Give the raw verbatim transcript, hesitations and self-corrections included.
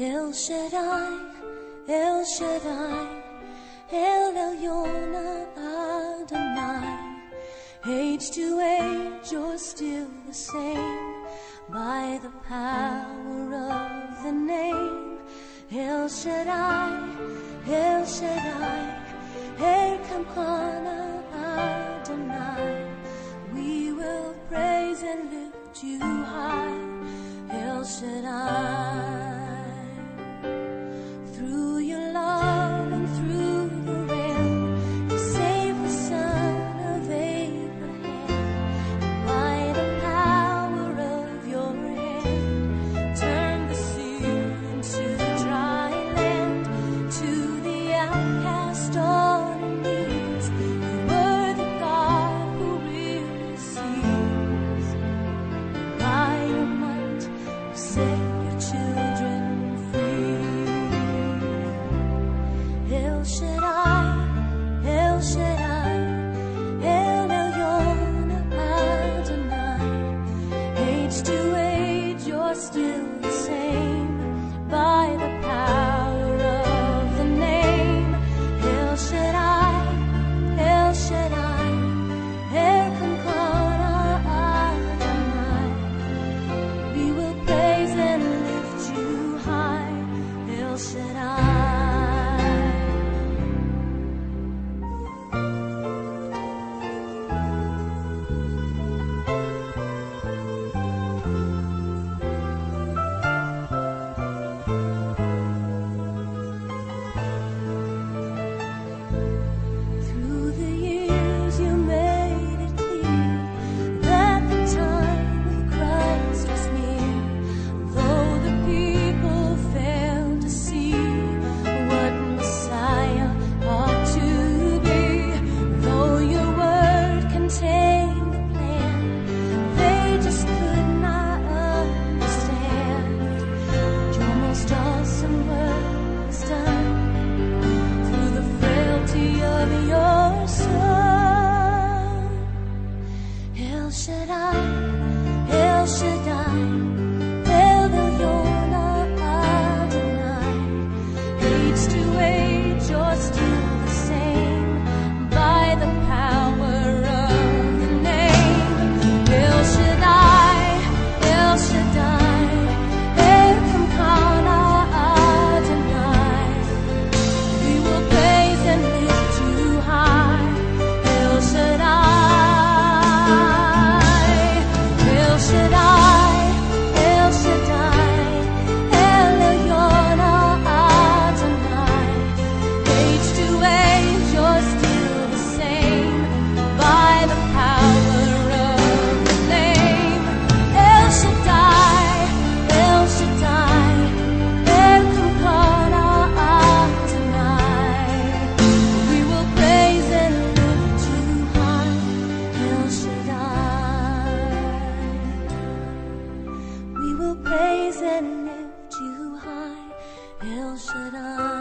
El Shaddai, El Shaddai, El Elyon, Adonai. Age to age, you're still the same, by the power of the name. El Shaddai, El Shaddai, El Kanna, Adonai. We will praise and lift you high, El Shaddai. Praise and lift you high, El Shaddai.